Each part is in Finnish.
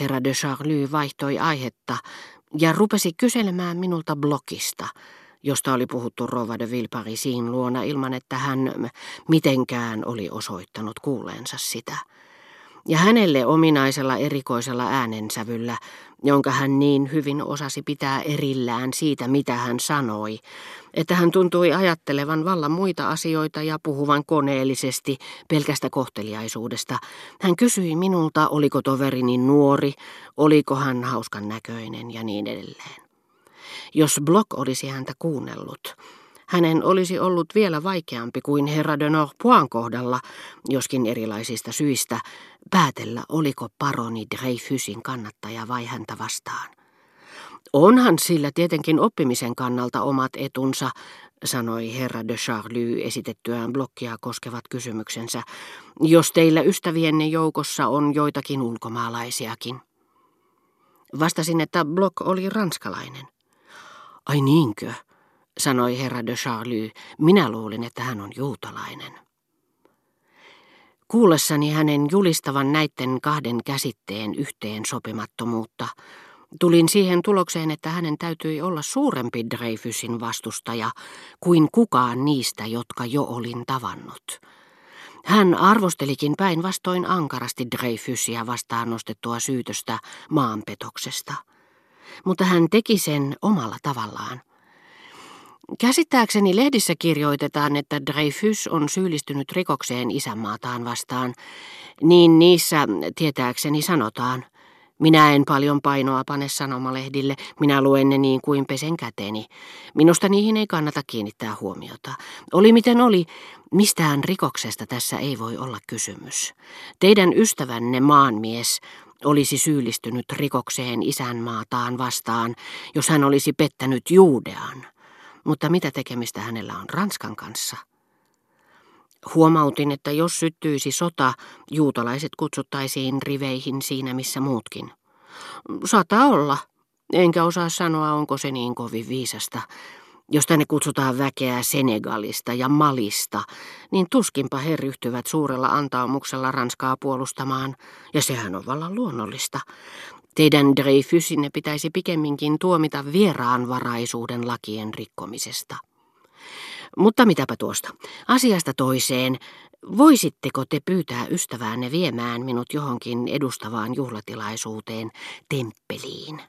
Herra de Charly vaihtoi aihetta ja rupesi kyselemään minulta Blochista, josta oli puhuttu Rovade Villparisin luona ilman, että hän mitenkään oli osoittanut kuulleensa sitä. Ja hänelle ominaisella erikoisella äänensävyllä, jonka hän niin hyvin osasi pitää erillään siitä, mitä hän sanoi, että hän tuntui ajattelevan vallan muita asioita ja puhuvan koneellisesti pelkästä kohteliaisuudesta. Hän kysyi minulta, oliko toverini nuori, oliko hän hauskan näköinen ja niin edelleen. Jos Bloch olisi häntä kuunnellut, hänen olisi ollut vielä vaikeampi kuin herra de Norpoisin kohdalla, joskin erilaisista syistä, päätellä oliko paroni Dreyfusin kannattaja vai häntä vastaan. Onhan sillä tietenkin oppimisen kannalta omat etunsa, sanoi herra de Charly esitettyään Blochia koskevat kysymyksensä, jos teillä ystävienne joukossa on joitakin ulkomaalaisiakin. Vastasin, että Bloch oli ranskalainen. Ai niinkö? Sanoi herra de Charly, minä luulin, että hän on juutalainen. Kuullessani hänen julistavan näiden kahden käsitteen yhteen sopimattomuutta, tulin siihen tulokseen, että hänen täytyi olla suurempi Dreyfusin vastustaja kuin kukaan niistä, jotka jo olin tavannut. Hän arvostelikin päinvastoin ankarasti Dreyfusia vastaan nostettua syytöstä maanpetoksesta, mutta hän teki sen omalla tavallaan. Käsittääkseni lehdissä kirjoitetaan, että Dreyfus on syyllistynyt rikokseen isänmaataan vastaan, niin niissä tietääkseni sanotaan. Minä en paljon painoa pane sanomalehdille, minä luen ne niin kuin pesen käteni. Minusta niihin ei kannata kiinnittää huomiota. Oli miten oli, mistään rikoksesta tässä ei voi olla kysymys. Teidän ystävänne maanmies olisi syyllistynyt rikokseen isänmaataan vastaan, jos hän olisi pettänyt Juudean. Mutta mitä tekemistä hänellä on Ranskan kanssa? Huomautin, että jos syttyisi sota, juutalaiset kutsuttaisiin riveihin siinä missä muutkin. Saattaa olla. Enkä osaa sanoa, onko se niin kovin viisasta. Jos tänne kutsutaan väkeä Senegalista ja Malista, niin tuskinpa he ryhtyvät suurella antaumuksella Ranskaa puolustamaan, ja sehän on vallan luonnollista. Teidän Dreyfusinne pitäisi pikemminkin tuomita vieraanvaraisuuden lakien rikkomisesta. Mutta mitäpä tuosta. Asiasta toiseen. Voisitteko te pyytää ystäväänne viemään minut johonkin edustavaan juhlatilaisuuteen, temppeliin,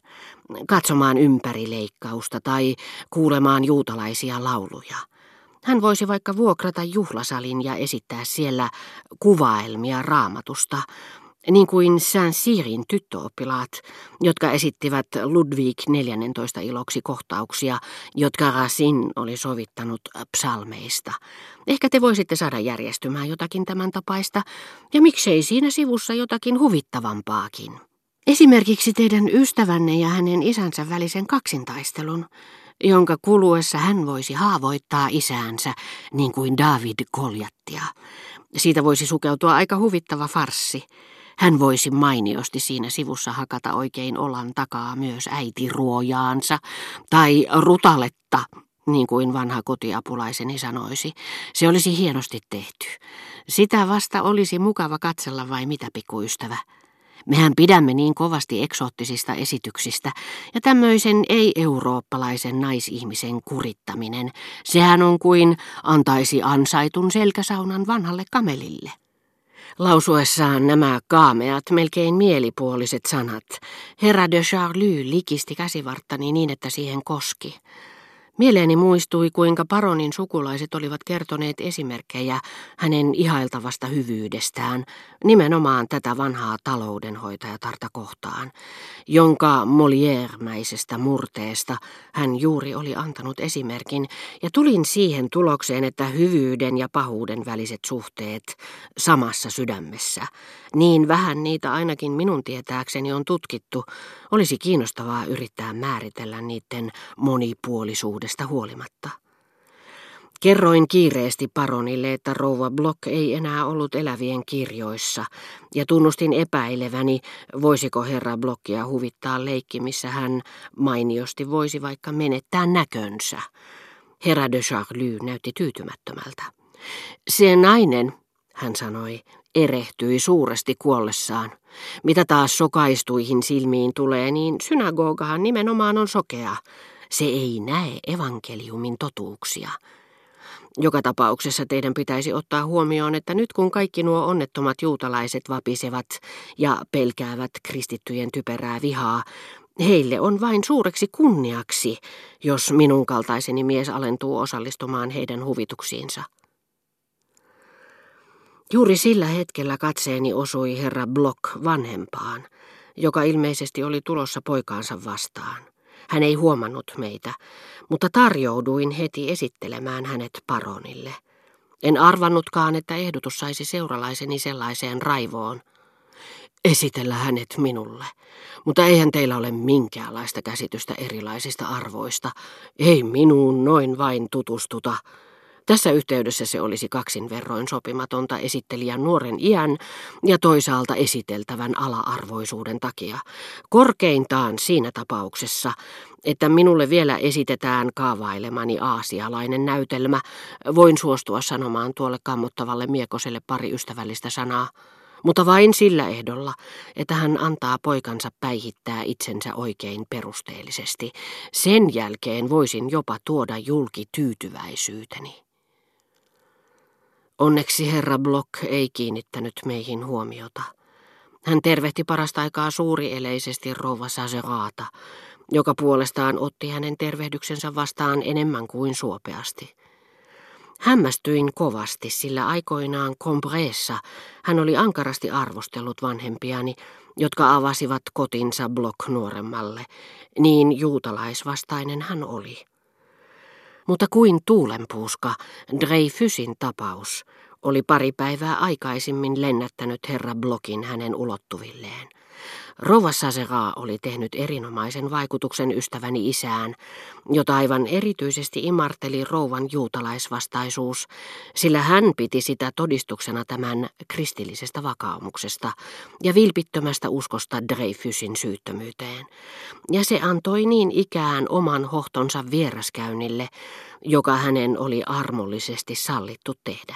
katsomaan ympärileikkausta tai kuulemaan juutalaisia lauluja? Hän voisi vaikka vuokrata juhlasalin ja esittää siellä kuvaelmia Raamatusta, niin kuin Saint-Cyrin tyttöoppilaat, jotka esittivät Ludwig XIV iloksi kohtauksia, jotka Racine oli sovittanut psalmeista. Ehkä te voisitte saada järjestymään jotakin tämän tapaista, ja miksei siinä sivussa jotakin huvittavampaakin. Esimerkiksi teidän ystävänne ja hänen isänsä välisen kaksintaistelun, jonka kuluessa hän voisi haavoittaa isäänsä, niin kuin David Koljattia. Siitä voisi sukeutua aika huvittava farssi. Hän voisi mainiosti siinä sivussa hakata oikein olan takaa myös äitiruojaansa tai rutaletta, niin kuin vanha kotiapulaiseni sanoisi. Se olisi hienosti tehty. Sitä vasta olisi mukava katsella vai mitä, pikkuystävä. Mehän pidämme niin kovasti eksoottisista esityksistä, ja tämmöisen ei-eurooppalaisen naisihmisen kurittaminen, sehän on kuin antaisi ansaitun selkäsaunan vanhalle kamelille. Lausuessaan nämä kaameat, melkein mielipuoliset sanat, herra de Charly likisti käsivarttani niin, että siihen koski. Mieleeni muistui, kuinka paronin sukulaiset olivat kertoneet esimerkkejä hänen ihailtavasta hyvyydestään, nimenomaan tätä vanhaa taloudenhoitajatarta kohtaan, jonka Molière-mäisestä murteesta hän juuri oli antanut esimerkin, ja tulin siihen tulokseen, että hyvyyden ja pahuuden väliset suhteet samassa sydämessä, niin vähän niitä ainakin minun tietääkseni on tutkittu, olisi kiinnostavaa yrittää määritellä niiden monipuolisuudesta huolimatta. Kerroin kiireesti paronille, että rouva Bloch ei enää ollut elävien kirjoissa, ja tunnustin epäileväni, voisiko herra Blochia huvittaa leikki, missä hän mainiosti voisi vaikka menettää näkönsä. Herra de Charly näytti tyytymättömältä. Se nainen, hän sanoi, erehtyi suuresti kuollessaan. Mitä taas sokaistuihin silmiin tulee, niin synagogahan nimenomaan on sokea. Se ei näe evankeliumin totuuksia. Joka tapauksessa teidän pitäisi ottaa huomioon, että nyt kun kaikki nuo onnettomat juutalaiset vapisevat ja pelkäävät kristittyjen typerää vihaa, heille on vain suureksi kunniaksi, jos minun kaltaiseni mies alentuu osallistumaan heidän huvituksiinsa. Juuri sillä hetkellä katseeni osui herra Bloch vanhempaan, joka ilmeisesti oli tulossa poikaansa vastaan. Hän ei huomannut meitä, mutta tarjouduin heti esittelemään hänet paronille. En arvannutkaan, että ehdotus saisi seuralaiseni sellaiseen raivoon. Esitellä hänet minulle, mutta eihän teillä ole minkäänlaista käsitystä erilaisista arvoista. Ei minuun noin vain tutustuta. Tässä yhteydessä se olisi kaksin verroin sopimatonta esittelijän nuoren iän ja toisaalta esiteltävän ala-arvoisuuden takia. Korkeintaan siinä tapauksessa, että minulle vielä esitetään kaavailemani aasialainen näytelmä, voin suostua sanomaan tuolle kammottavalle miekoselle pari ystävällistä sanaa, mutta vain sillä ehdolla, että hän antaa poikansa päihittää itsensä oikein perusteellisesti. Sen jälkeen voisin jopa tuoda julki tyytyväisyyteni. Onneksi herra Bloch ei kiinnittänyt meihin huomiota. Hän tervehti parasta aikaa suurieleisesti rouva Sazerata, joka puolestaan otti hänen tervehdyksensä vastaan enemmän kuin suopeasti. Hämmästyin kovasti, sillä aikoinaan Combreyssa hän oli ankarasti arvostellut vanhempiani, jotka avasivat kotinsa Bloch nuoremmalle, niin juutalaisvastainen hän oli. Mutta kuin tuulenpuuska, Dreyfusin tapaus oli pari päivää aikaisemmin lennättänyt herra Blochin hänen ulottuvilleen. Rouva Sazerat oli tehnyt erinomaisen vaikutuksen ystäväni isään, jota aivan erityisesti imarteli rouvan juutalaisvastaisuus, sillä hän piti sitä todistuksena tämän kristillisestä vakaumuksesta ja vilpittömästä uskosta Dreyfusin syyttömyyteen. Ja se antoi niin ikään oman hohtonsa vieraskäynnille, joka hänen oli armollisesti sallittu tehdä.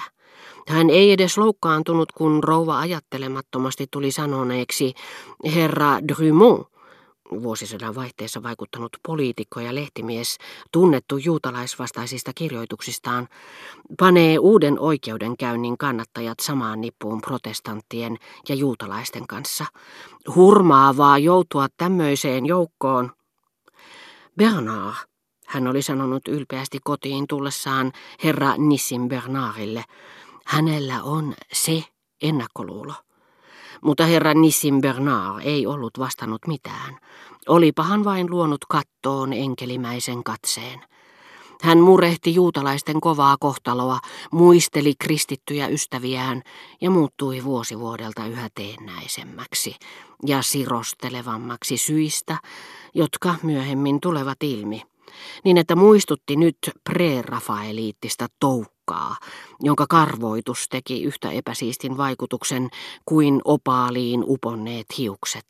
Hän ei edes loukkaantunut, kun rouva ajattelemattomasti tuli sanoneeksi herra Drümont, vuosisadan vaihteessa vaikuttanut poliitikko ja lehtimies, tunnettu juutalaisvastaisista kirjoituksistaan, panee uuden oikeudenkäynnin kannattajat samaan nippuun protestanttien ja juutalaisten kanssa. Hurmaavaa joutua tämmöiseen joukkoon. Bernard, hän oli sanonut ylpeästi kotiin tullessaan herra Nissim Bernardille. Hänellä on se ennakkoluulo. Mutta herra Nissim Bernard ei ollut vastannut mitään. Olipahan vain luonut kattoon enkelimäisen katseen. Hän murehti juutalaisten kovaa kohtaloa, muisteli kristittyjä ystäviään ja muuttui vuosi vuodelta yhä teennäisemmäksi ja sirostelevammaksi syistä, jotka myöhemmin tulevat ilmi. Niin että muistutti nyt pre-rafaeliittista toukkaa, jonka karvoitus teki yhtä epäsiistin vaikutuksen kuin opaaliin uponneet hiukset.